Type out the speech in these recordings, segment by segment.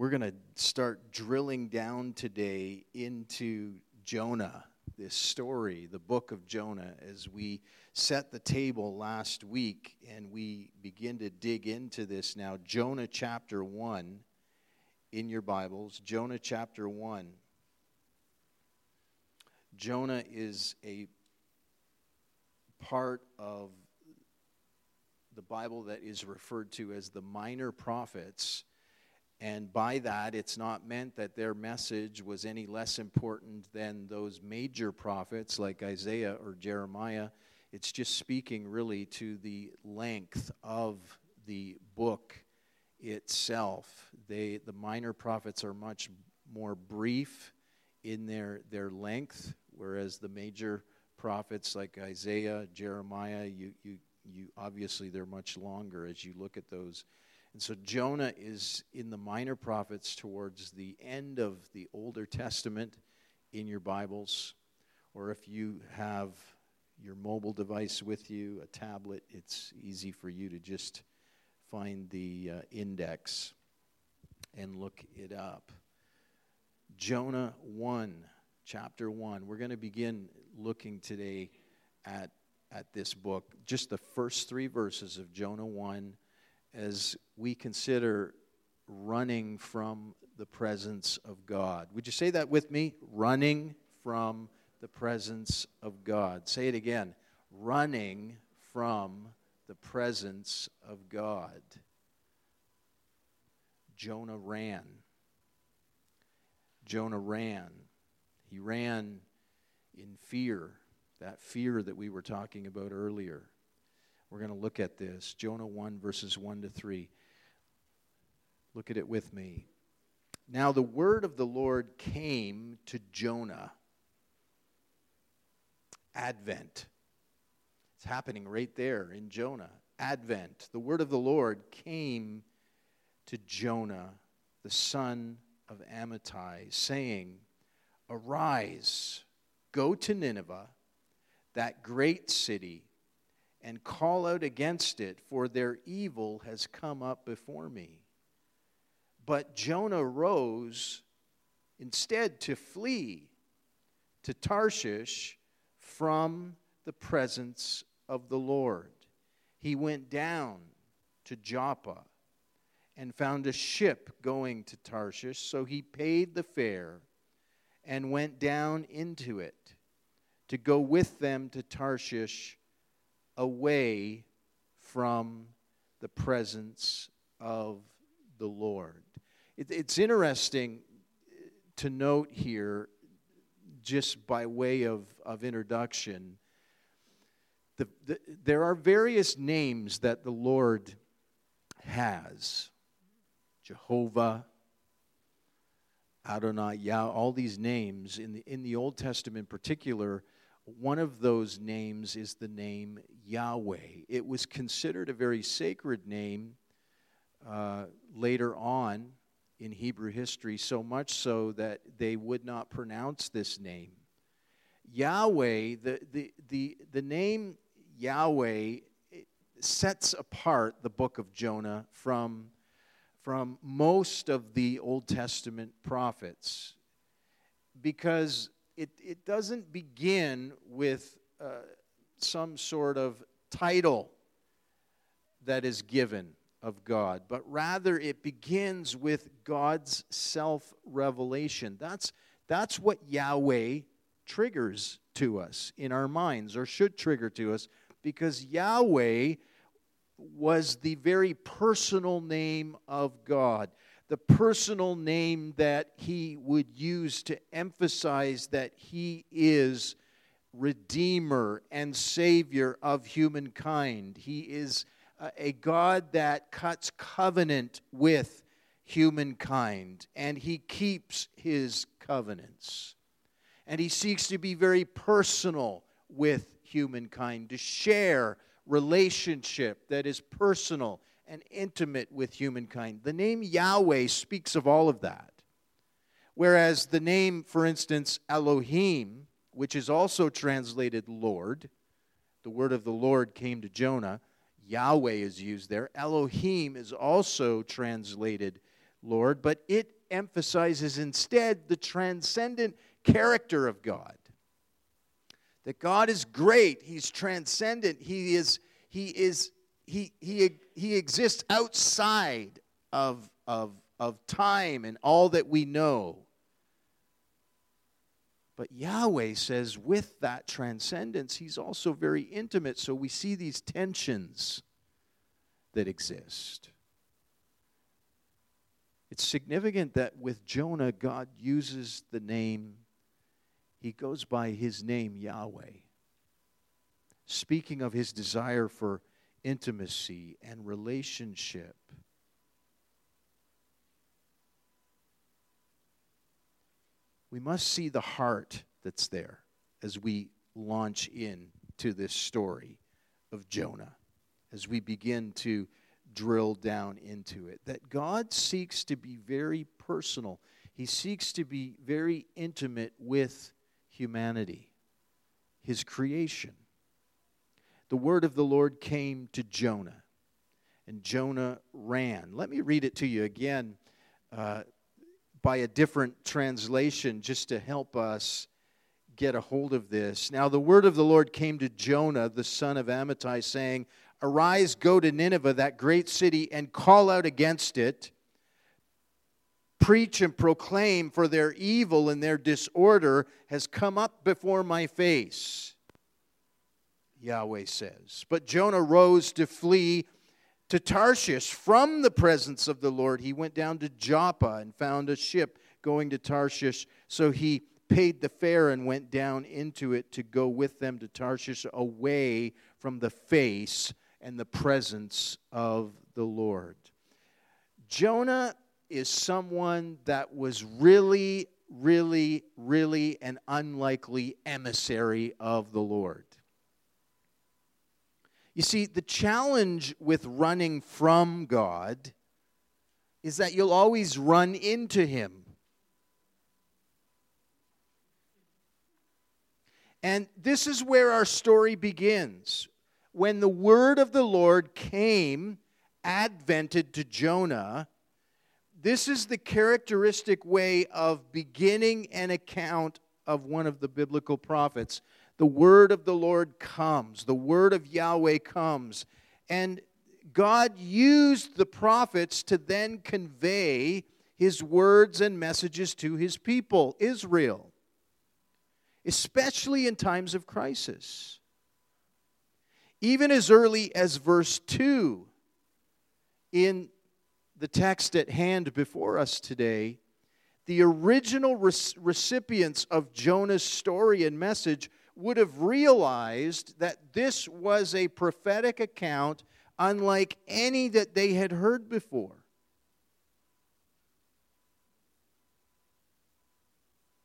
We're going to start drilling down today into Jonah, this story, the book of Jonah, as we set the table last week and we begin to dig into this now. Jonah chapter 1 in your Bibles, Jonah chapter 1. Jonah is a part of the Bible that is referred to as the minor prophets, and by that it's not meant that their message was any less important than those major prophets like Isaiah or Jeremiah. It's just speaking really to the length of the book itself. The minor prophets are much more brief in their length, whereas the major prophets like Isaiah, Jeremiah, you obviously they're much longer as you look at those. And so Jonah is in the minor prophets towards the end of the Older Testament in your Bibles, or if you have your mobile device with you, a tablet, it's easy for you to just find the index and look it up. Jonah 1, chapter 1. We're going to begin looking today at this book, just the first three verses of Jonah 1, as we consider running from the presence of God. Would you say that with me? Running from the presence of God. Say it again. Running from the presence of God. Jonah ran. Jonah ran. He ran in fear, that fear that we were talking about earlier. We're going to look at this. Jonah 1, verses 1 to 3. Look at it with me. Now the word of the Lord came to Jonah. Advent. It's happening right there in Jonah. Advent. The word of the Lord came to Jonah, the son of Amittai, saying, Arise, go to Nineveh, that great city, and call out against it, for their evil has come up before me. But Jonah rose instead to flee to Tarshish from the presence of the Lord. He went down to Joppa and found a ship going to Tarshish, so he paid the fare and went down into it to go with them to Tarshish away from the presence of the Lord. It's interesting to note here, just by way of introduction, there are various names that the Lord has. Jehovah, Adonai, Yah, all these names. In the Old Testament in particular, one of those names is the name Yahweh. It was considered a very sacred name later on in Hebrew history, so much so that they would not pronounce this name. Yahweh, the name Yahweh sets apart the book of Jonah from most of the Old Testament prophets, because it doesn't begin with some sort of title that is given of God, but rather it begins with God's self-revelation. That's what Yahweh triggers to us in our minds, or should trigger to us, because Yahweh was the very personal name of God, the personal name that he would use to emphasize that he is Redeemer and Savior of humankind. He is a God that cuts covenant with humankind, and he keeps his covenants. And he seeks to be very personal with humankind, to share relationship that is personal and intimate with humankind. The name Yahweh speaks of all of that. Whereas the name, for instance, Elohim, which is also translated Lord, the word of the Lord came to Jonah, Yahweh is used there. Elohim is also translated Lord, but it emphasizes instead the transcendent character of God. That God is great, He's transcendent, He exists outside of time and all that we know. But Yahweh says with that transcendence, He's also very intimate. So we see these tensions that exist. It's significant that with Jonah, God uses the name, He goes by His name, Yahweh, speaking of His desire for intimacy and relationship. We must see the heart that's there as we launch into this story of Jonah, as we begin to drill down into it, that God seeks to be very personal. He seeks to be very intimate with humanity, His creation. The word of the Lord came to Jonah, and Jonah ran. Let me read it to you again by a different translation just to help us get a hold of this. Now the word of the Lord came to Jonah, the son of Amittai, saying, "Arise, go to Nineveh, that great city, and call out against it. Preach and proclaim, for their evil and their disorder has come up before my face," Yahweh says. But Jonah rose to flee to Tarshish from the presence of the Lord. He went down to Joppa and found a ship going to Tarshish. So he paid the fare and went down into it to go with them to Tarshish, away from the face and the presence of the Lord. Jonah is someone that was really, really, really an unlikely emissary of the Lord. You see, the challenge with running from God is that you'll always run into Him. And this is where our story begins. When the word of the Lord came, advented to Jonah, this is the characteristic way of beginning an account of one of the biblical prophets. The word of the Lord comes. The word of Yahweh comes. And God used the prophets to then convey His words and messages to His people, Israel, especially in times of crisis. Even as early as verse 2 in the text at hand before us today, the original recipients of Jonah's story and message would have realized that this was a prophetic account unlike any that they had heard before.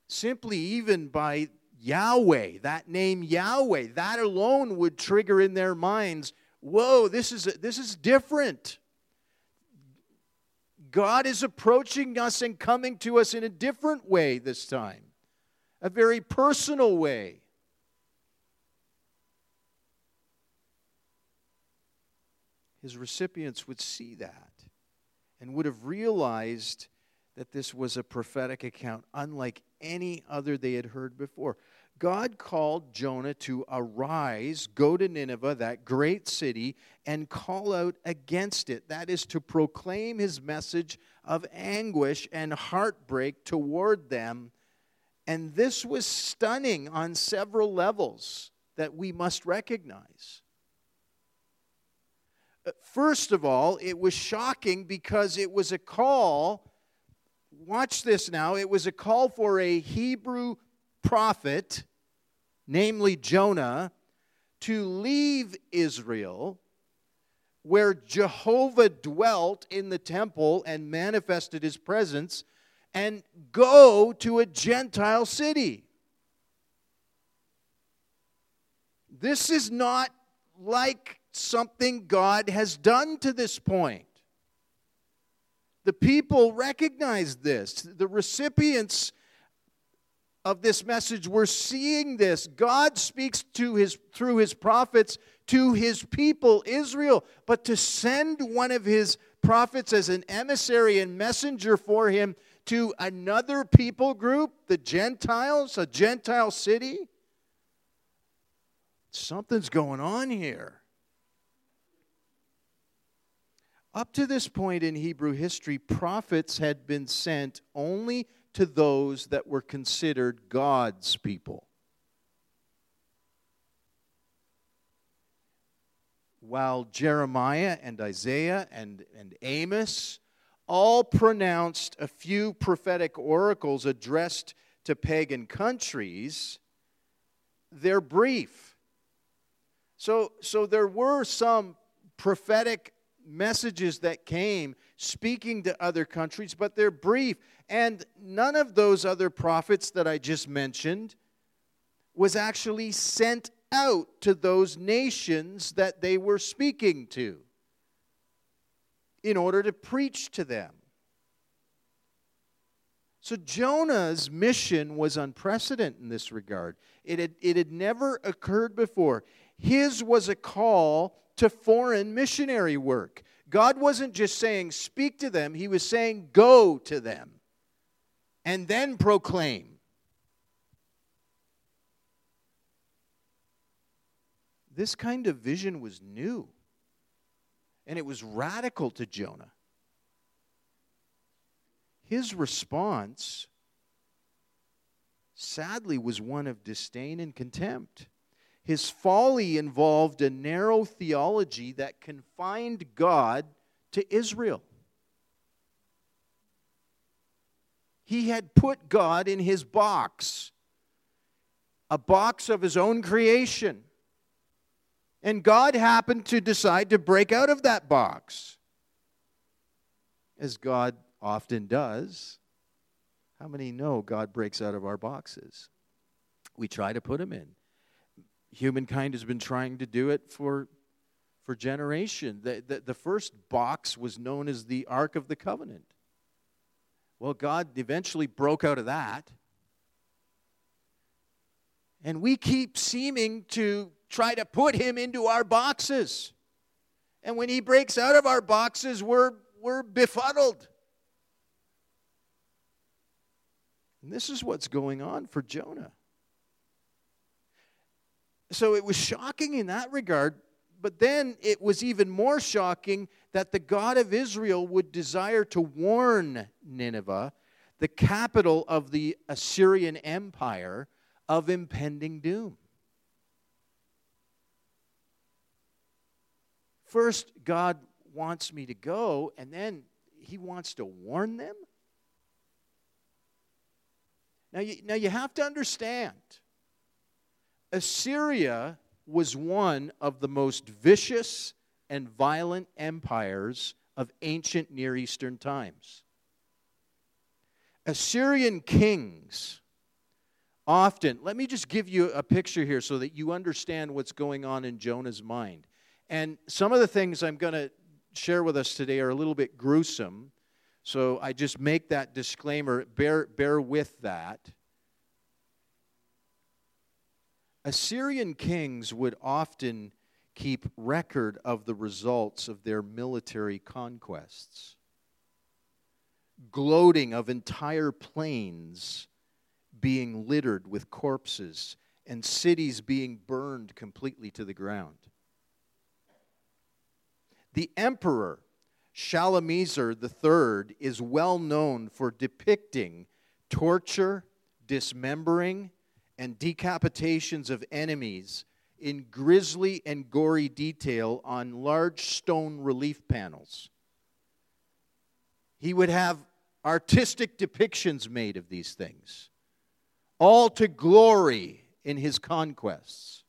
Simply even by Yahweh, that name Yahweh, that alone would trigger in their minds, whoa, this is different. God is approaching us and coming to us in a different way this time, a very personal way. His recipients would see that and would have realized that this was a prophetic account unlike any other they had heard before. God called Jonah to arise, go to Nineveh, that great city, and call out against it. That is to proclaim His message of anguish and heartbreak toward them. And this was stunning on several levels that we must recognize. First of all, it was shocking because it was a call, watch this now, it was a call for a Hebrew prophet, namely Jonah, to leave Israel, where Jehovah dwelt in the temple and manifested His presence, and go to a Gentile city. This is not like something God has done to this point. The people recognized this. The recipients of this message, we're seeing this. God speaks through His prophets to His people, Israel, but to send one of His prophets as an emissary and messenger for him to another people group, the Gentiles, a Gentile city. Something's going on here. Up to this point in Hebrew history, prophets had been sent only to those that were considered God's people. While Jeremiah and Isaiah and Amos all pronounced a few prophetic oracles addressed to pagan countries, they're brief. So there were some prophetic messages that came speaking to other countries, but they're brief. And none of those other prophets that I just mentioned was actually sent out to those nations that they were speaking to in order to preach to them. So Jonah's mission was unprecedented in this regard. It had never occurred before. His was a call to foreign missionary work. God wasn't just saying, speak to them. He was saying, go to them and then proclaim. This kind of vision was new, and it was radical to Jonah. His response, sadly, was one of disdain and contempt. His folly involved a narrow theology that confined God to Israel. He had put God in his box, a box of his own creation. And God happened to decide to break out of that box, as God often does. How many know God breaks out of our boxes? We try to put him in. Humankind has been trying to do it for generations. The first box was known as the Ark of the Covenant. Well, God eventually broke out of that. And we keep seeming to try to put him into our boxes. And when he breaks out of our boxes, we're befuddled. And this is what's going on for Jonah. So it was shocking in that regard, but then it was even more shocking that the God of Israel would desire to warn Nineveh, the capital of the Assyrian Empire, of impending doom. First, God wants me to go, and then he wants to warn them? Now you have to understand, Assyria was one of the most vicious and violent empires of ancient Near Eastern times. Assyrian kings often, let me just give you a picture here so that you understand what's going on in Jonah's mind. And some of the things I'm going to share with us today are a little bit gruesome, so I just make that disclaimer, bear with that. Assyrian kings would often keep record of the results of their military conquests, gloating of entire plains being littered with corpses and cities being burned completely to the ground. The emperor, Shalmaneser III, is well known for depicting torture, dismembering, and decapitations of enemies in grisly and gory detail on large stone relief panels. He would have artistic depictions made of these things, all to glory in his conquests.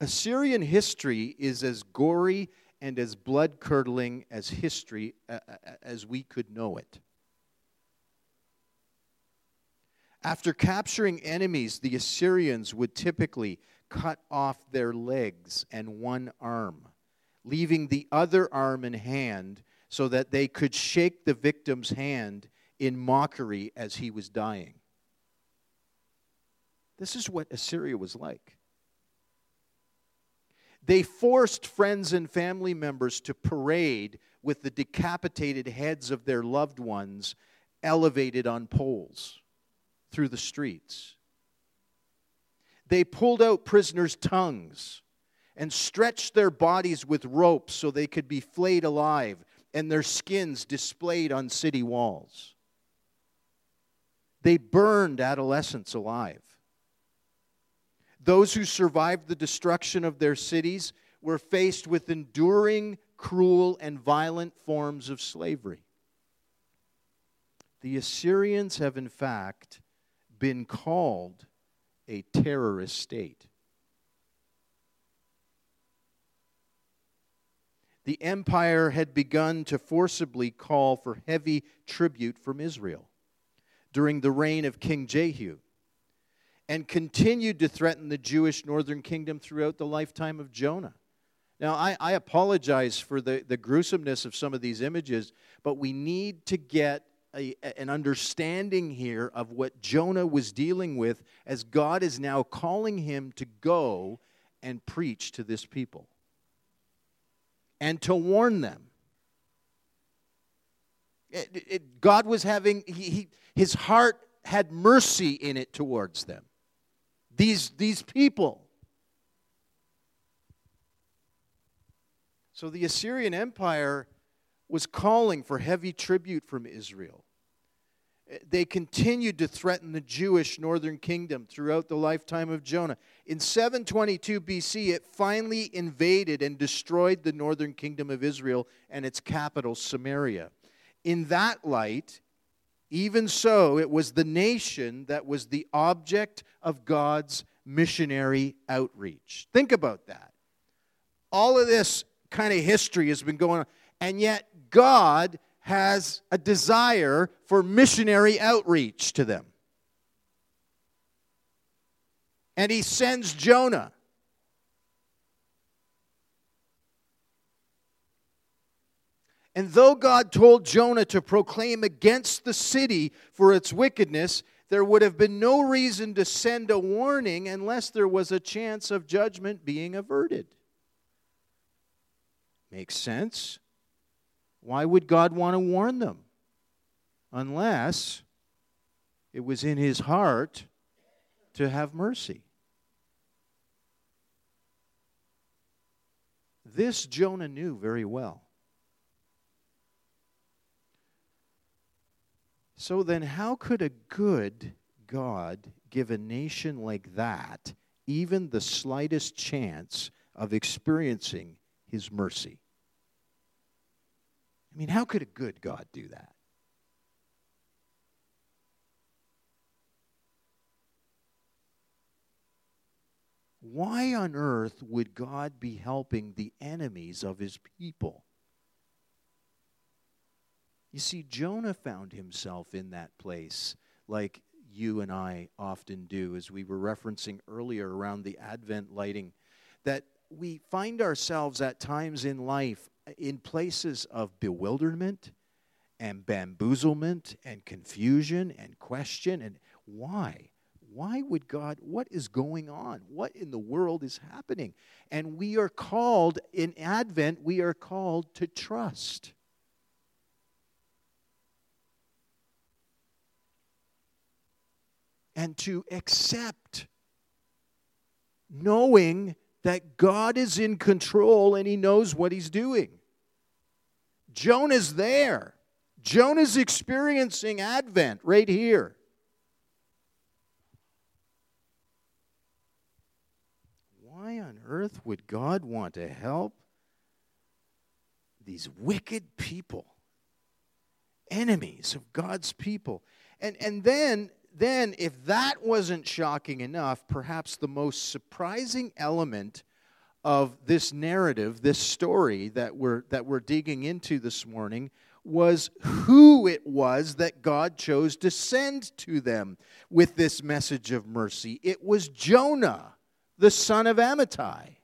Assyrian history is as gory and as blood-curdling as history as we could know it. After capturing enemies, the Assyrians would typically cut off their legs and one arm, leaving the other arm and hand so that they could shake the victim's hand in mockery as he was dying. This is what Assyria was like. They forced friends and family members to parade with the decapitated heads of their loved ones elevated on poles through the streets. They pulled out prisoners' tongues and stretched their bodies with ropes so they could be flayed alive and their skins displayed on city walls. They burned adolescents alive. Those who survived the destruction of their cities were faced with enduring, cruel, and violent forms of slavery. The Assyrians have, in fact, been called a terrorist state. The empire had begun to forcibly call for heavy tribute from Israel during the reign of King Jehu, and continued to threaten the Jewish northern kingdom throughout the lifetime of Jonah. Now, I apologize for the gruesomeness of some of these images, but we need to get an understanding here of what Jonah was dealing with as God is now calling him to go and preach to this people and to warn them. God was having, his heart had mercy in it towards them. These people. So the Assyrian Empire was calling for heavy tribute from Israel. They continued to threaten the Jewish northern kingdom throughout the lifetime of Jonah. In 722 BC, it finally invaded and destroyed the northern kingdom of Israel and its capital, Samaria. In that light, even so, it was the nation that was the object of God's missionary outreach. Think about that. All of this kind of history has been going on, and yet God has a desire for missionary outreach to them. And he sends Jonah. And though God told Jonah to proclaim against the city for its wickedness, there would have been no reason to send a warning unless there was a chance of judgment being averted. Makes sense. Why would God want to warn them? Unless it was in his heart to have mercy. This Jonah knew very well. So then how could a good God give a nation like that even the slightest chance of experiencing his mercy? I mean, how could a good God do that? Why on earth would God be helping the enemies of his people? You see, Jonah found himself in that place like you and I often do, as we were referencing earlier around the Advent lighting, that we find ourselves at times in life in places of bewilderment and bamboozlement and confusion and question. And why? Why would God, what is going on? What in the world is happening? And we are called, in Advent, we are called to trust. And to accept, knowing that God is in control and he knows what he's doing. Jonah's there. Jonah's experiencing Advent right here. Why on earth would God want to help these wicked people, enemies of God's people? And then, if that wasn't shocking enough, perhaps the most surprising element of this narrative, this story that we're digging into this morning, was who it was that God chose to send to them with this message of mercy. It was Jonah, the son of Amittai.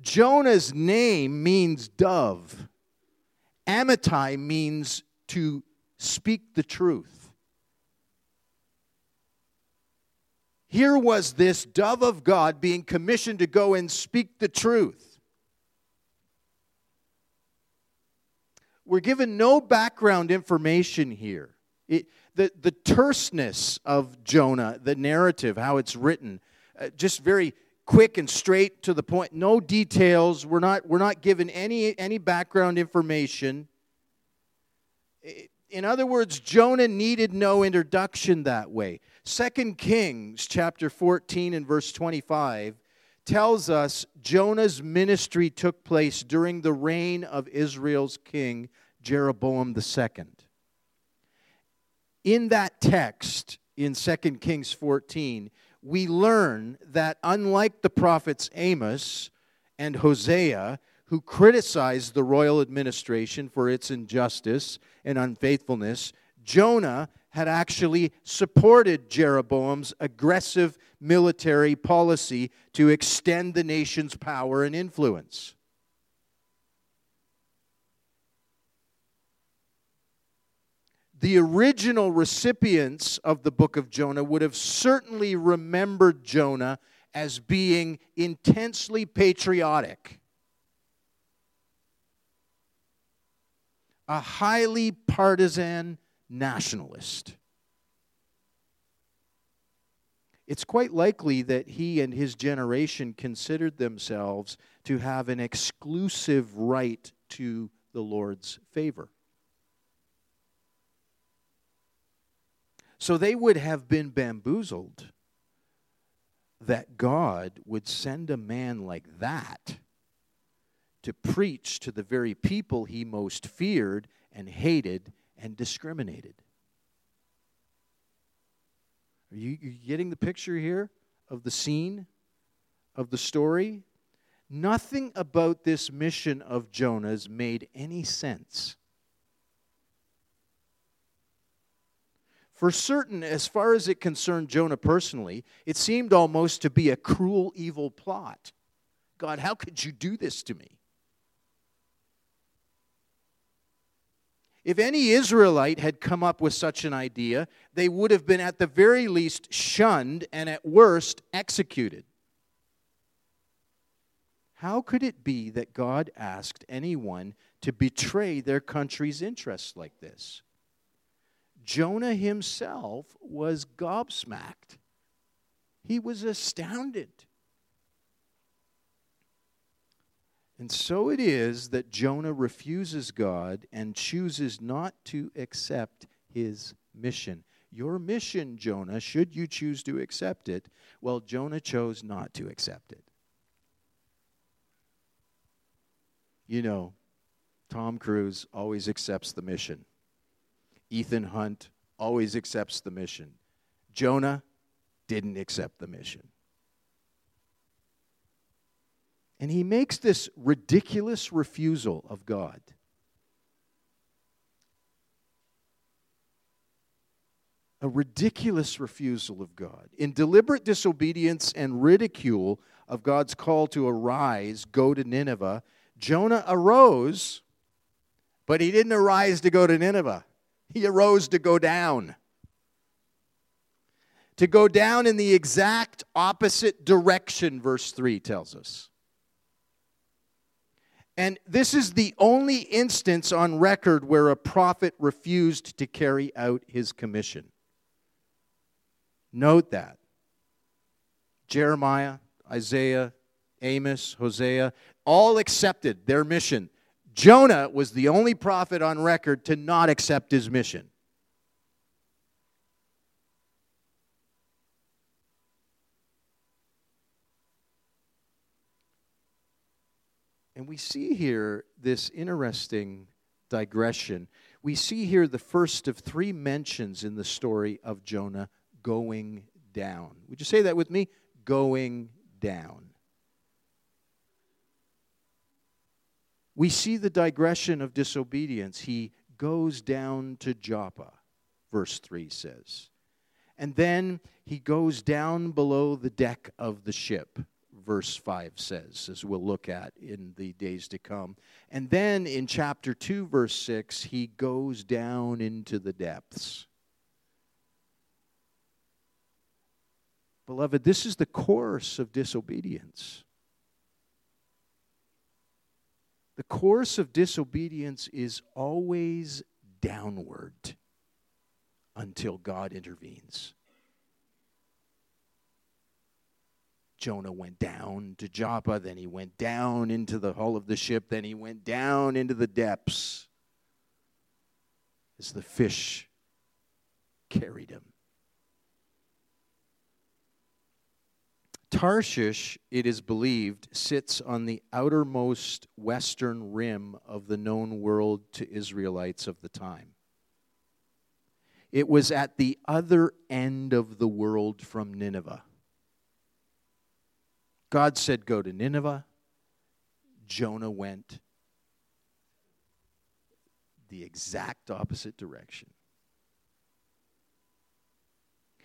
Jonah's name means dove. Amittai means to speak the truth. Here was this dove of God being commissioned to go and speak the truth. We're given no background information here. The terseness of Jonah, the narrative, how it's written, just very quick and straight to the point. No details. We're not given any background information. In other words, Jonah needed no introduction that way. 2 Kings chapter 14 and verse 25 tells us Jonah's ministry took place during the reign of Israel's king, Jeroboam II. In that text, in 2 Kings 14, we learn that unlike the prophets Amos and Hosea, who criticized the royal administration for its injustice and unfaithfulness, Jonah had actually supported Jeroboam's aggressive military policy to extend the nation's power and influence. The original recipients of the book of Jonah would have certainly remembered Jonah as being intensely patriotic, a highly partisan nationalist. It's quite likely that he and his generation considered themselves to have an exclusive right to the Lord's favor. So they would have been bamboozled that God would send a man like that to preach to the very people he most feared and hated and discriminated. Are you getting the picture here of the scene, of the story? Nothing about this mission of Jonah's made any sense. For certain, as far as it concerned Jonah personally, it seemed almost to be a cruel, evil plot. God, how could you do this to me? If any Israelite had come up with such an idea, they would have been at the very least shunned and at worst executed. How could it be that God asked anyone to betray their country's interests like this? Jonah himself was gobsmacked. He was astounded. And so it is that Jonah refuses God and chooses not to accept his mission. Your mission, Jonah, should you choose to accept it, well, Jonah chose not to accept it. You know, Tom Cruise always accepts the mission. Ethan Hunt always accepts the mission. Jonah didn't accept the mission. And he makes this ridiculous refusal of God. A ridiculous refusal of God. In deliberate disobedience and ridicule of God's call to arise, go to Nineveh, Jonah arose, but he didn't arise to go to Nineveh. He arose to go down. To go down in the exact opposite direction, verse 3 tells us. And this is the only instance on record where a prophet refused to carry out his commission. Note that. Jeremiah, Isaiah, Amos, Hosea, all accepted their mission. Jonah was the only prophet on record to not accept his mission. And we see here this interesting digression. We see here the first of three mentions in the story of Jonah going down. Would you say that with me? Going down. We see the digression of disobedience. He goes down to Joppa, verse 3 says. And then he goes down below the deck of the ship, verse 5 says, as we'll look at in the days to come. And then in chapter 2, verse 6, he goes down into the depths. Beloved, this is the course of disobedience. The course of disobedience is always downward until God intervenes. Jonah went down to Joppa, then he went down into the hull of the ship, then he went down into the depths as the fish carried him. Tarshish, it is believed, sits on the outermost western rim of the known world to Israelites of the time. It was at the other end of the world from Nineveh. God said, go to Nineveh. Jonah went the exact opposite direction.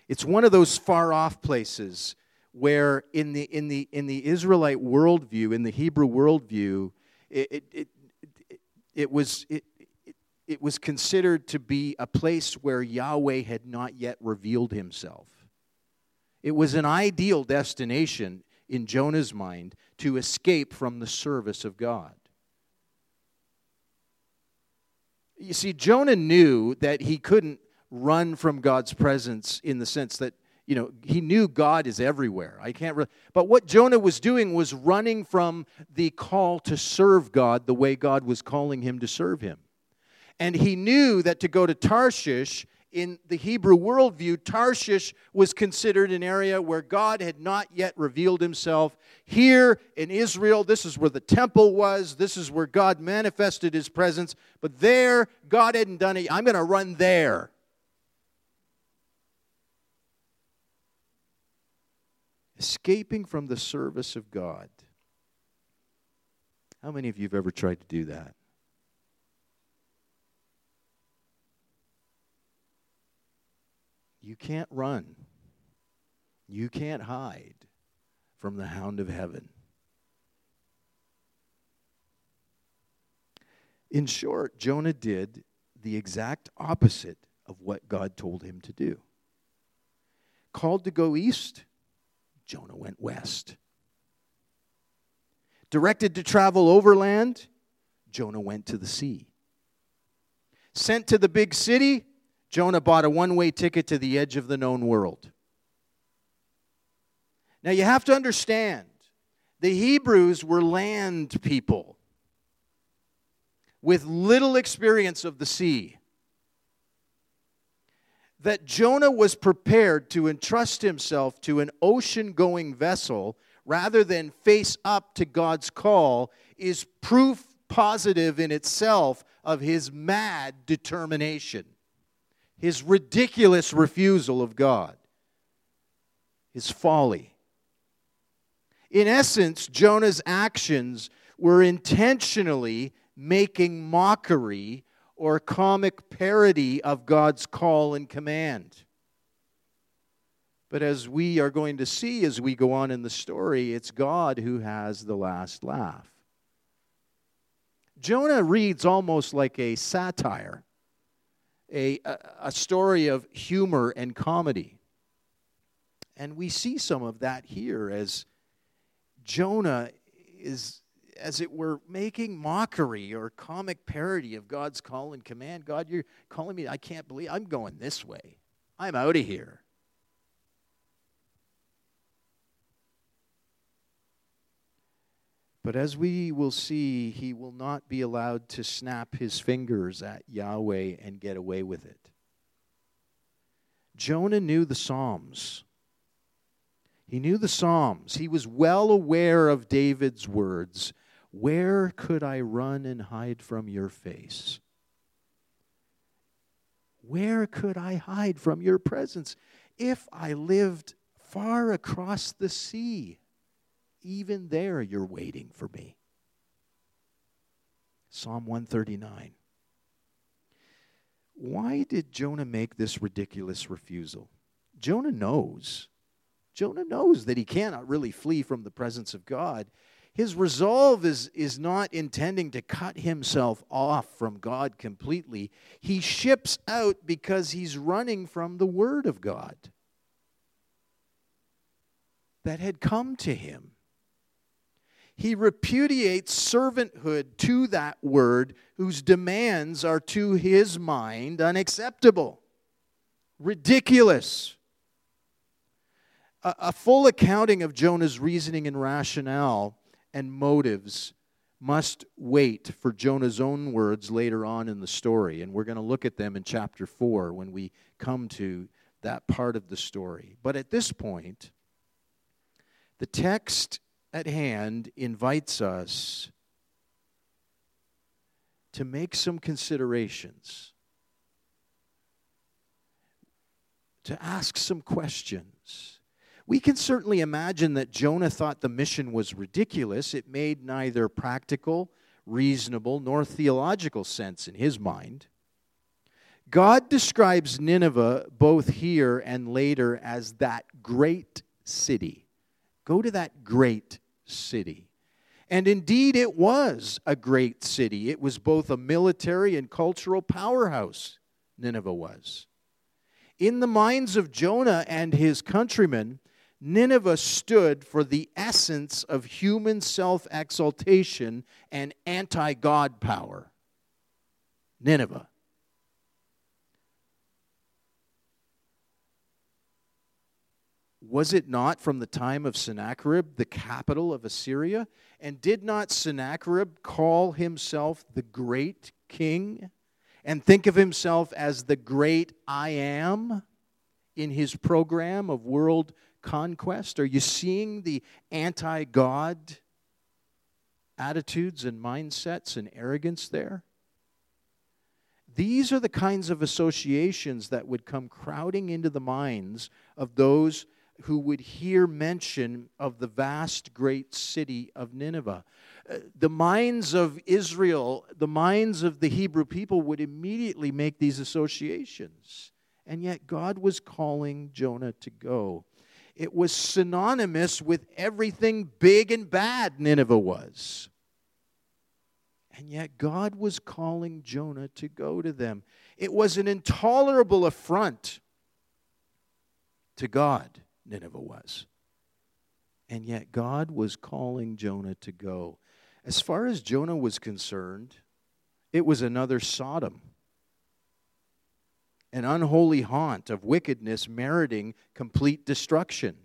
It's one of those far-off places where in the Israelite worldview, in the Hebrew worldview, it was considered to be a place where Yahweh had not yet revealed himself. It was an ideal destination in Jonah's mind to escape from the service of God. You see, Jonah knew that he couldn't run from God's presence in the sense that, you know, he knew God is everywhere. But what Jonah was doing was running from the call to serve God the way God was calling him to serve him. And he knew that to go to Tarshish, in the Hebrew worldview, Tarshish was considered an area where God had not yet revealed himself. Here in Israel, this is where the temple was. This is where God manifested his presence. But there, God hadn't done it. I'm going to run there. Escaping from the service of God. How many of you have ever tried to do that? You can't run. You can't hide from the hound of heaven. In short, Jonah did the exact opposite of what God told him to do. Called to go east, Jonah went west. Directed to travel overland, Jonah went to the sea. Sent to the big city, Jonah bought a one-way ticket to the edge of the known world. Now you have to understand, the Hebrews were land people with little experience of the sea. That Jonah was prepared to entrust himself to an ocean-going vessel rather than face up to God's call is proof positive in itself of his mad determination. His ridiculous refusal of God, his folly. In essence, Jonah's actions were intentionally making mockery or comic parody of God's call and command. But as we are going to see as we go on in the story, it's God who has the last laugh. Jonah reads almost like a satire. A story of humor and comedy. And we see some of that here as Jonah is, as it were, making mockery or comic parody of God's call and command. God, you're calling me. I can't believe I'm going this way. I'm out of here. But as we will see, he will not be allowed to snap his fingers at Yahweh and get away with it. Jonah knew the Psalms. He knew the Psalms. He was well aware of David's words, "Where could I run and hide from your face? Where could I hide from your presence? If I lived far across the sea, even there you're waiting for me." Psalm 139. Why did Jonah make this ridiculous refusal? Jonah knows. Jonah knows that he cannot really flee from the presence of God. His resolve is not intending to cut himself off from God completely. He ships out because he's running from the Word of God. that had come to him. He repudiates servanthood to that word whose demands are to his mind unacceptable, ridiculous. A full accounting of Jonah's reasoning and rationale and motives must wait for Jonah's own words later on in the story. And we're going to look at them in chapter 4 when we come to that part of the story. But at this point, the text at hand invites us to make some considerations, to ask some questions. We can certainly imagine that Jonah thought the mission was ridiculous. It made neither practical, reasonable, nor theological sense in his mind. God describes Nineveh both here and later as that great city. Go to that great city. And indeed, it was a great city. It was both a military and cultural powerhouse, Nineveh was. In the minds of Jonah and his countrymen, Nineveh stood for the essence of human self-exaltation and anti-God power. Nineveh. Was it not from the time of Sennacherib, the capital of Assyria? And did not Sennacherib call himself the great king and think of himself as the great I am in his program of world conquest? Are you seeing the anti-God attitudes and mindsets and arrogance there? These are the kinds of associations that would come crowding into the minds of those who would hear mention of the vast great city of Nineveh. The minds of Israel, the minds of the Hebrew people would immediately make these associations. And yet God was calling Jonah to go. It was synonymous with everything big and bad Nineveh was. And yet God was calling Jonah to go to them. It was an intolerable affront to God, Nineveh was. And yet God was calling Jonah to go. As far as Jonah was concerned, it was another Sodom. An unholy haunt of wickedness meriting complete destruction.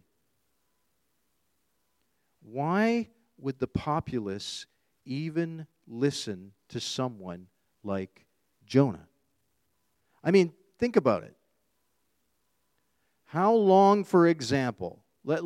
Why would the populace even listen to someone like Jonah? I mean, think about it. How long, for example, let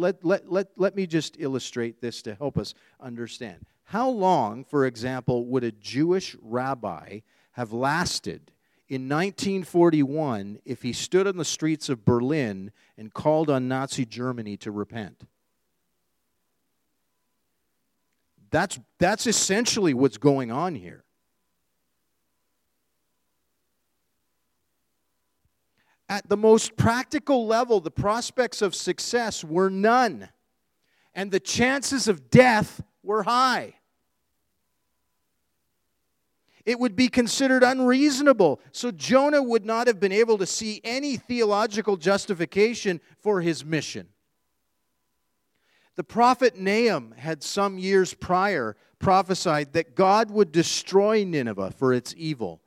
me just illustrate this to help us understand. How long, for example, would a Jewish rabbi have lasted in 1941 if he stood on the streets of Berlin and called on Nazi Germany to repent? That's essentially what's going on here. At the most practical level, the prospects of success were none, and the chances of death were high. It would be considered unreasonable, so Jonah would not have been able to see any theological justification for his mission. The prophet Nahum had some years prior prophesied that God would destroy Nineveh for its evil.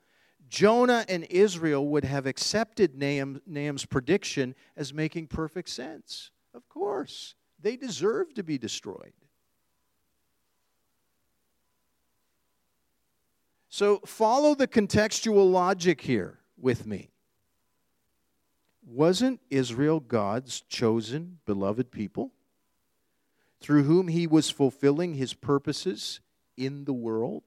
Jonah and Israel would have accepted Nahum's prediction as making perfect sense. Of course, they deserve to be destroyed. So follow the contextual logic here with me. Wasn't Israel God's chosen, beloved people, through whom he was fulfilling his purposes in the world?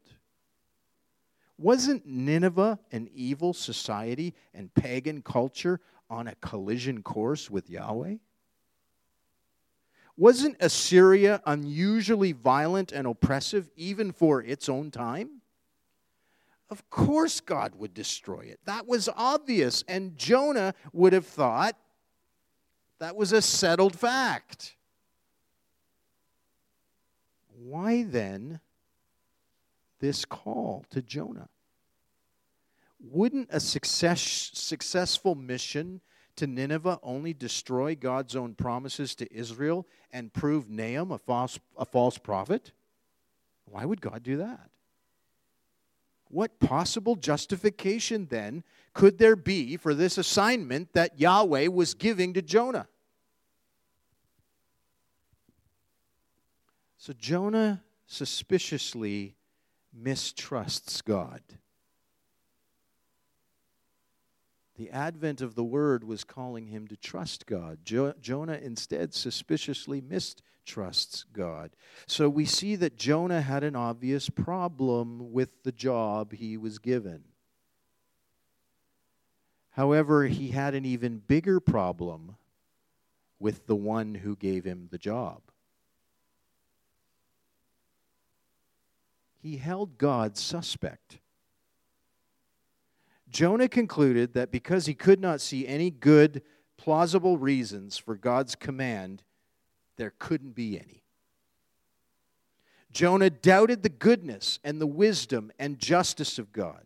Wasn't Nineveh an evil society and pagan culture on a collision course with Yahweh? Wasn't Assyria unusually violent and oppressive even for its own time? Of course God would destroy it. That was obvious, and Jonah would have thought that was a settled fact. Why then this call to Jonah? Wouldn't a successful mission to Nineveh only destroy God's own promises to Israel and prove Nahum a false prophet? Why would God do that? What possible justification then could there be for this assignment that Yahweh was giving to Jonah? So Jonah suspiciously mistrusts God. The advent of the word was calling him to trust God. Jonah instead suspiciously mistrusts God. So we see that Jonah had an obvious problem with the job he was given. However, he had an even bigger problem with the one who gave him the job. He held God suspect. Jonah concluded that because he could not see any good, plausible reasons for God's command, there couldn't be any. Jonah doubted the goodness and the wisdom and justice of God.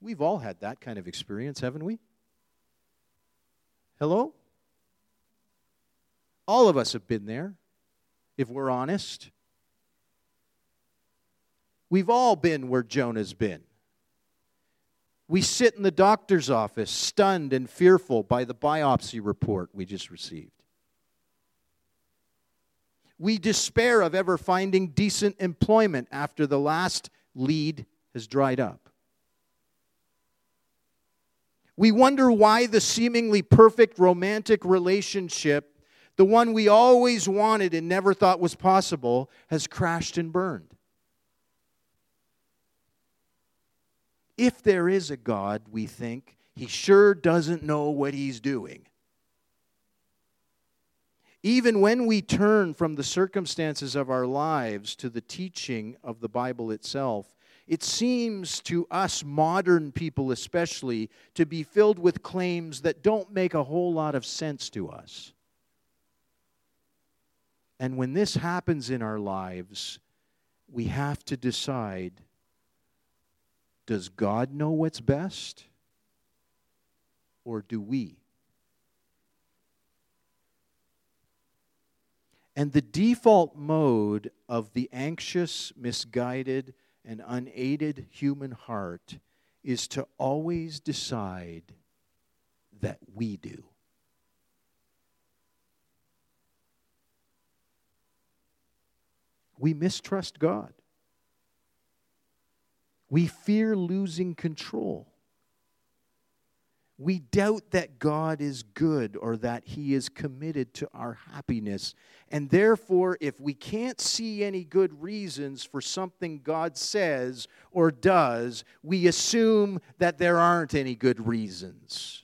We've all had that kind of experience, haven't we? Hello? All of us have been there, if we're honest. We've all been where Jonah's been. We sit in the doctor's office, stunned and fearful by the biopsy report we just received. We despair of ever finding decent employment after the last lead has dried up. We wonder why the seemingly perfect romantic relationship, the one we always wanted and never thought was possible, has crashed and burned. If there is a God, we think, he sure doesn't know what he's doing. Even when we turn from the circumstances of our lives to the teaching of the Bible itself, it seems to us modern people especially to be filled with claims that don't make a whole lot of sense to us. And when this happens in our lives, we have to decide, does God know what's best, or do we? And the default mode of the anxious, misguided, and unaided human heart is to always decide that we do. We mistrust God. We fear losing control. We doubt that God is good or that he is committed to our happiness. And therefore, if we can't see any good reasons for something God says or does, we assume that there aren't any good reasons.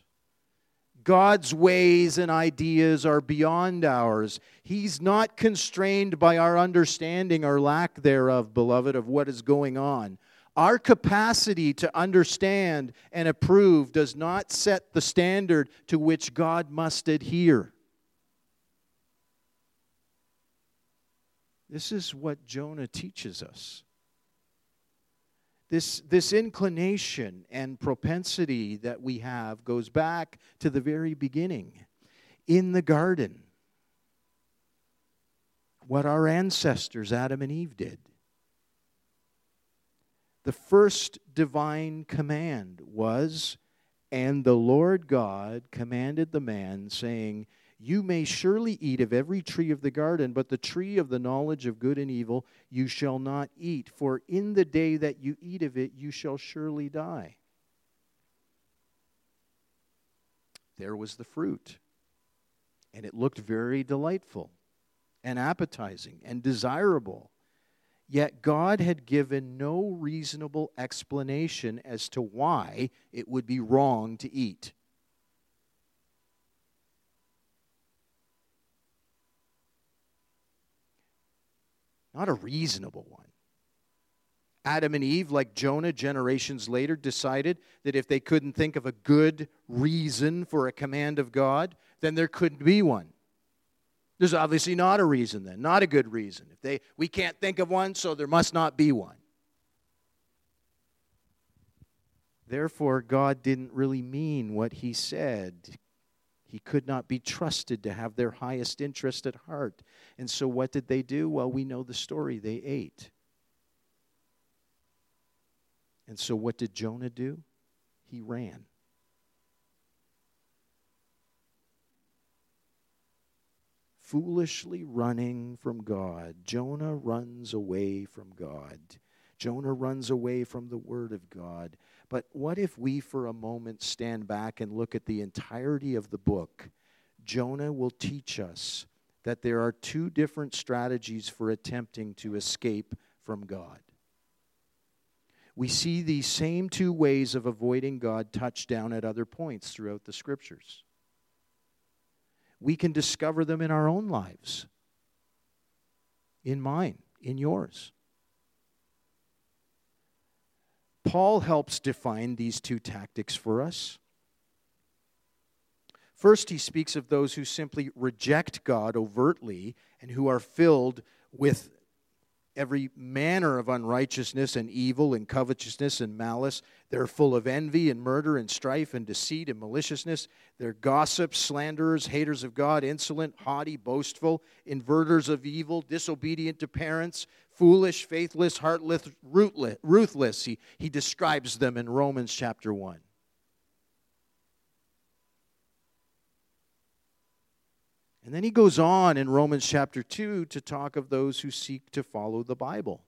God's ways and ideas are beyond ours. He's not constrained by our understanding or lack thereof, beloved, of what is going on. Our capacity to understand and approve does not set the standard to which God must adhere. This is what Jonah teaches us. This inclination and propensity that we have goes back to the very beginning. In the garden, what our ancestors Adam and Eve did. The first divine command was, and the Lord God commanded the man, saying, you may surely eat of every tree of the garden, but the tree of the knowledge of good and evil you shall not eat, for in the day that you eat of it you shall surely die. There was the fruit, and it looked very delightful and appetizing and desirable. Yet God had given no reasonable explanation as to why it would be wrong to eat. Not a reasonable one. Adam and Eve, like Jonah, generations later decided that if they couldn't think of a good reason for a command of God, then there couldn't be one. There's obviously not a reason then, not a good reason. If we can't think of one, so there must not be one. Therefore, God didn't really mean what he said. He could not be trusted to have their highest interest at heart. And so what did they do? Well, we know the story. They ate. And so what did Jonah do? He ran. Foolishly running from God. Jonah runs away from God. Jonah runs away from the Word of God. But what if we for a moment stand back and look at the entirety of the book? Jonah will teach us that there are two different strategies for attempting to escape from God. We see these same two ways of avoiding God touched down at other points throughout the Scriptures. We can discover them in our own lives, in mine, in yours. Paul helps define these two tactics for us. First, he speaks of those who simply reject God overtly and who are filled with every manner of unrighteousness and evil and covetousness and malice. They're full of envy and murder and strife and deceit and maliciousness. They're gossips, slanderers, haters of God, insolent, haughty, boastful, inverters of evil, disobedient to parents, foolish, faithless, heartless, ruthless. He describes them in Romans chapter 1. And then he goes on in Romans chapter 2 to talk of those who seek to follow the Bible.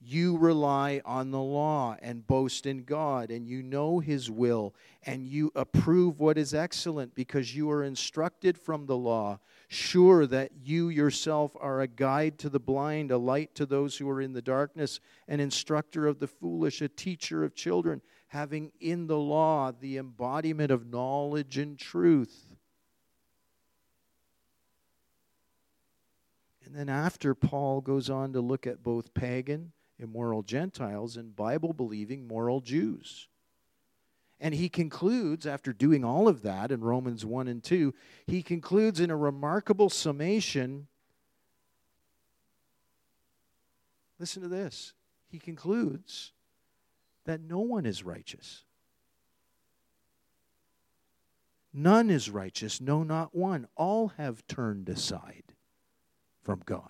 You rely on the law and boast in God, and you know His will, and you approve what is excellent because you are instructed from the law, sure that you yourself are a guide to the blind, a light to those who are in the darkness, an instructor of the foolish, a teacher of children, having in the law the embodiment of knowledge and truth. And then after, Paul goes on to look at both pagan, immoral Gentiles and Bible-believing, moral Jews. And he concludes, after doing all of that in Romans 1 and 2, he concludes in a remarkable summation. Listen to this. He concludes that no one is righteous. None is righteous, no, not one. All have turned aside from God.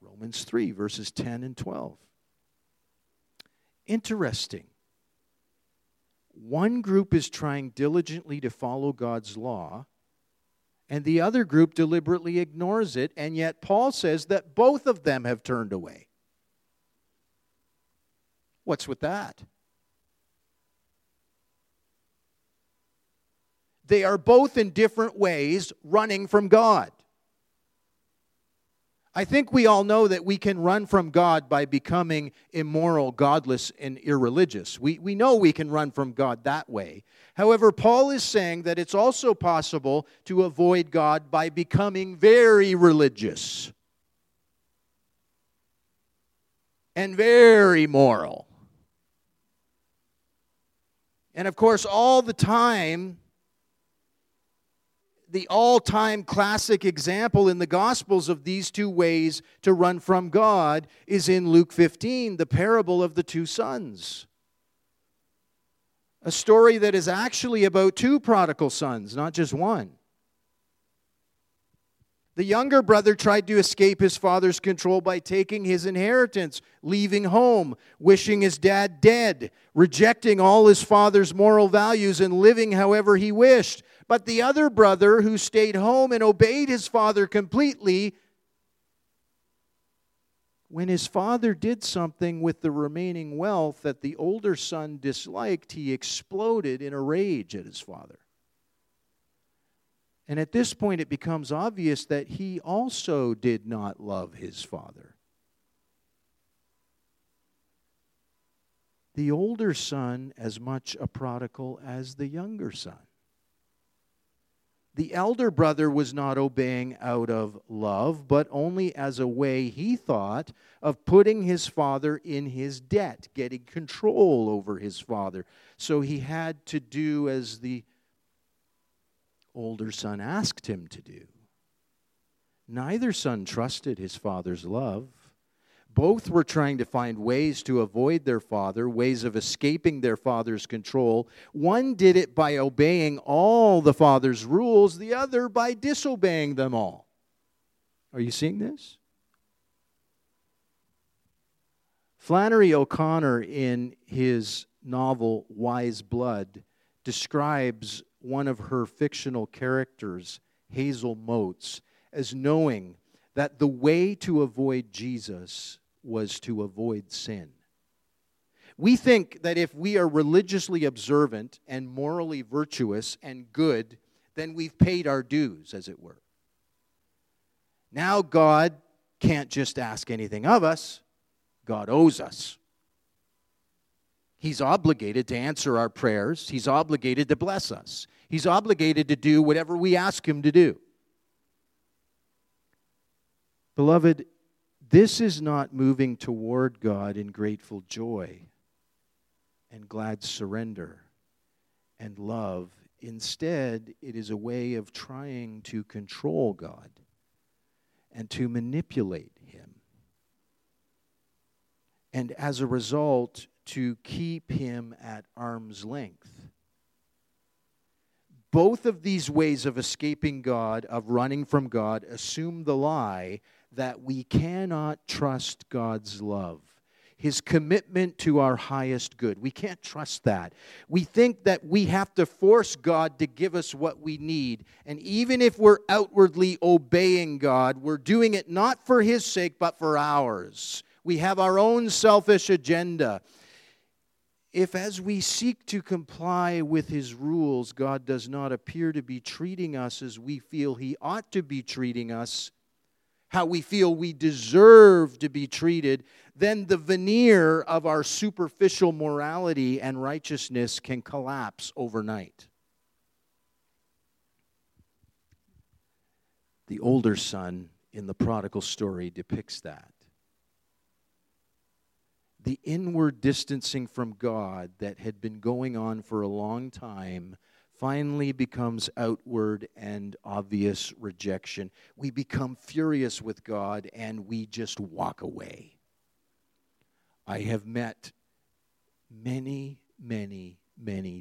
Romans 3, verses 10 and 12. Interesting. One group is trying diligently to follow God's law, and the other group deliberately ignores it, and yet Paul says that both of them have turned away. What's with that? They are both in different ways running from God. I think we all know that we can run from God by becoming immoral, godless, and irreligious. We know we can run from God that way. However, Paul is saying that it's also possible to avoid God by becoming very religious and very moral. And of course, all the time, the all-time classic example in the Gospels of these two ways to run from God is in Luke 15, the parable of the two sons. A story that is actually about two prodigal sons, not just one. The younger brother tried to escape his father's control by taking his inheritance, leaving home, wishing his dad dead, rejecting all his father's moral values and living however he wished. But the other brother, who stayed home and obeyed his father completely, when his father did something with the remaining wealth that the older son disliked, he exploded in a rage at his father. And at this point, it becomes obvious that he also did not love his father. The older son, as much a prodigal as the younger son. The elder brother was not obeying out of love, but only as a way, he thought, of putting his father in his debt, getting control over his father. So he had to do as the older son asked him to do. Neither son trusted his father's love, Both were trying to find ways to avoid their father, ways of escaping their father's control. One did it by obeying all the father's rules, the other by disobeying them all. Are you seeing this? Flannery O'Connor, in his novel Wise Blood, describes one of her fictional characters, Hazel Motes, as knowing that the way to avoid Jesus was to avoid sin. We think that if we are religiously observant and morally virtuous and good, then we've paid our dues, as it were. Now God can't just ask anything of us. God owes us. He's obligated to answer our prayers. He's obligated to bless us. He's obligated to do whatever we ask Him to do. Beloved, this is not moving toward God in grateful joy and glad surrender and love. Instead, it is a way of trying to control God and to manipulate Him. And as a result, to keep Him at arm's length. Both of these ways of escaping God, of running from God, assume the lie that we cannot trust God's love, His commitment to our highest good. We can't trust that. We think that we have to force God to give us what we need. And even if we're outwardly obeying God, we're doing it not for His sake, but for ours. We have our own selfish agenda. If, as we seek to comply with His rules, God does not appear to be treating us as we feel He ought to be treating us, how we feel we deserve to be treated, then the veneer of our superficial morality and righteousness can collapse overnight. The older son in the prodigal story depicts that. The inward distancing from God that had been going on for a long time finally becomes outward and obvious rejection. We become furious with God and we just walk away. I have met many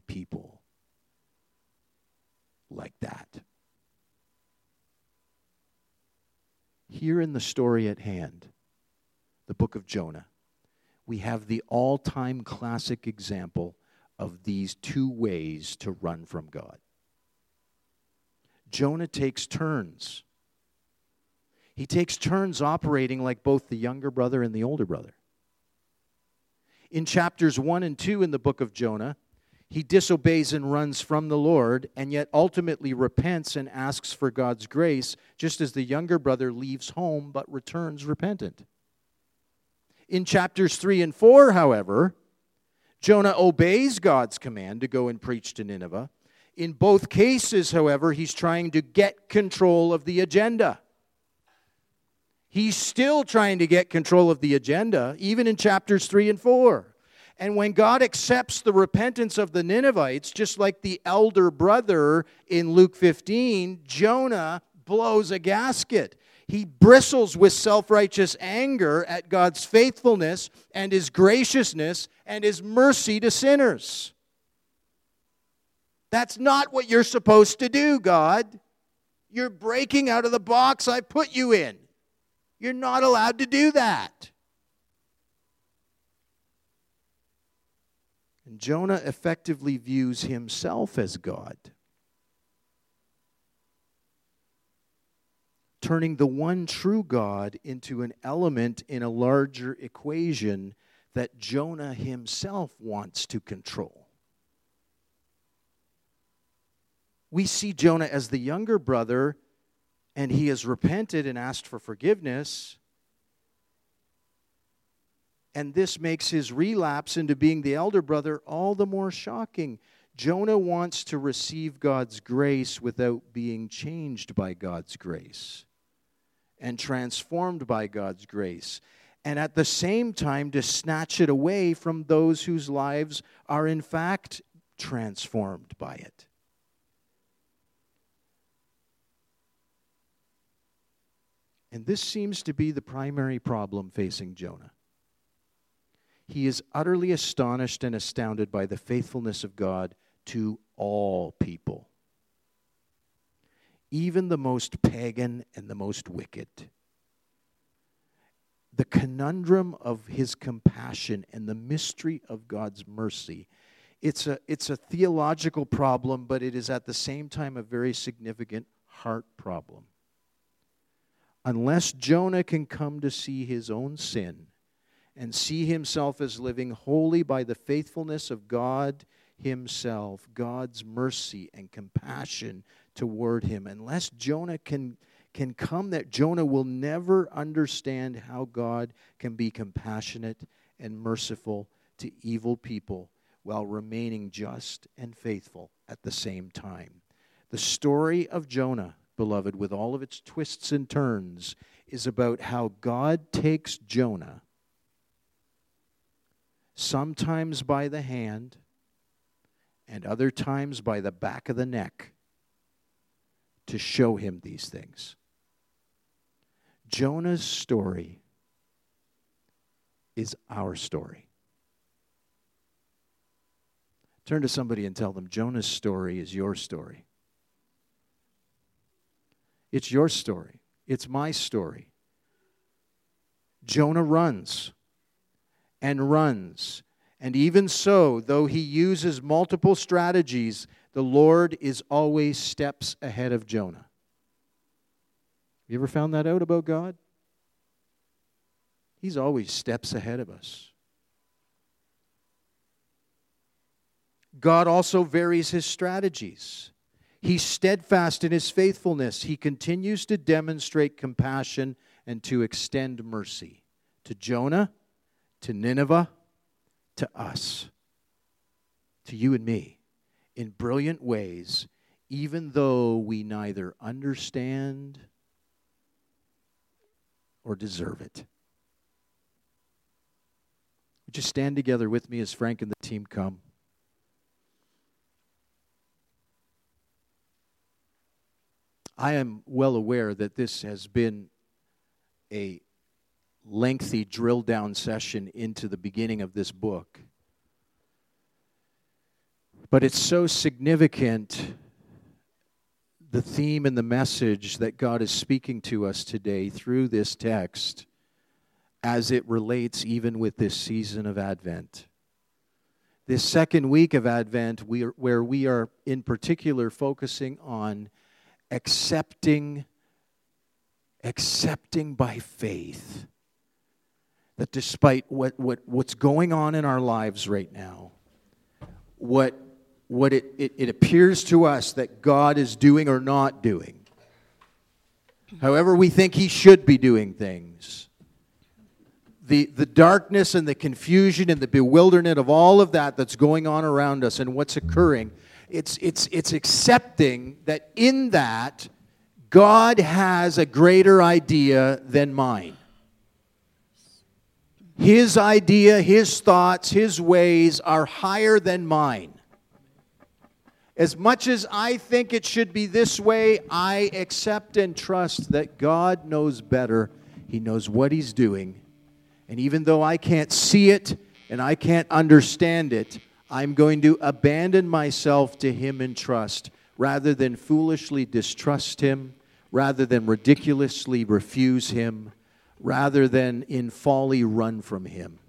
people like that. Here in the story at hand, the book of Jonah, we have the all-time classic example of these two ways to run from God. Jonah takes turns. He takes turns operating like both the younger brother and the older brother. In chapters 1 and 2 in the book of Jonah, he disobeys and runs from the Lord, and yet ultimately repents and asks for God's grace, just as the younger brother leaves home but returns repentant. In chapters 3 and 4, however, Jonah obeys God's command to go and preach to Nineveh. In both cases, however, he's trying to get control of the agenda. He's still trying to get control of the agenda, even in chapters 3 and 4. And when God accepts the repentance of the Ninevites, just like the elder brother in Luke 15, Jonah blows a gasket. He bristles with self-righteous anger at God's faithfulness and His graciousness and His mercy to sinners. That's not what you're supposed to do, God. You're breaking out of the box I put you in. You're not allowed to do that. And Jonah effectively views himself as God, turning the one true God into an element in a larger equation that Jonah himself wants to control. We see Jonah as the younger brother, and he has repented and asked for forgiveness. And this makes his relapse into being the elder brother all the more shocking. Jonah wants to receive God's grace without being changed by God's grace and transformed by God's grace, and at the same time to snatch it away from those whose lives are in fact transformed by it. And this seems to be the primary problem facing Jonah. He is utterly astonished and astounded by the faithfulness of God to all people, even the most pagan and the most wicked. The conundrum of his compassion and the mystery of God's mercy, it's a theological problem, but it is at the same time a very significant heart problem. Unless Jonah can come to see his own sin and see himself as living wholly by the faithfulness of God himself, God's mercy and compassion toward him, unless Jonah can come, that Jonah will never understand how God can be compassionate and merciful to evil people while remaining just and faithful at the same time. The story of Jonah, beloved, with all of its twists and turns, is about how God takes Jonah, sometimes by the hand and other times by the back of the neck, to show him these things. Jonah's story is our story. Turn to somebody and tell them, Jonah's story is your story. It's your story. It's my story. Jonah runs and runs. And even so, though he uses multiple strategies, the Lord is always steps ahead of Jonah. You ever found that out about God? He's always steps ahead of us. God also varies his strategies. He's steadfast in his faithfulness. He continues to demonstrate compassion and to extend mercy to Jonah, to Nineveh, to us, to you and me, in brilliant ways, even though we neither understand or deserve it. Would you stand together with me as Frank and the team come? I am well aware that this has been a lengthy drill-down session into the beginning of this book. But it's so significant, the theme and the message that God is speaking to us today through this text, as it relates even with this season of Advent. This second week of Advent, where we are in particular focusing on accepting by faith that despite what's going on in our lives right now, what it appears to us that God is doing or not doing, however we think he should be doing things, the darkness and the confusion and the bewilderment of all of that that's going on around us and what's occurring, It's accepting that in that, God has a greater idea than mine. His idea, his thoughts, his ways are higher than mine. As much as I think it should be this way, I accept and trust that God knows better. He knows what he's doing. And even though I can't see it and I can't understand it, I'm going to abandon myself to him in trust rather than foolishly distrust him, rather than ridiculously refuse him, rather than in folly run from him.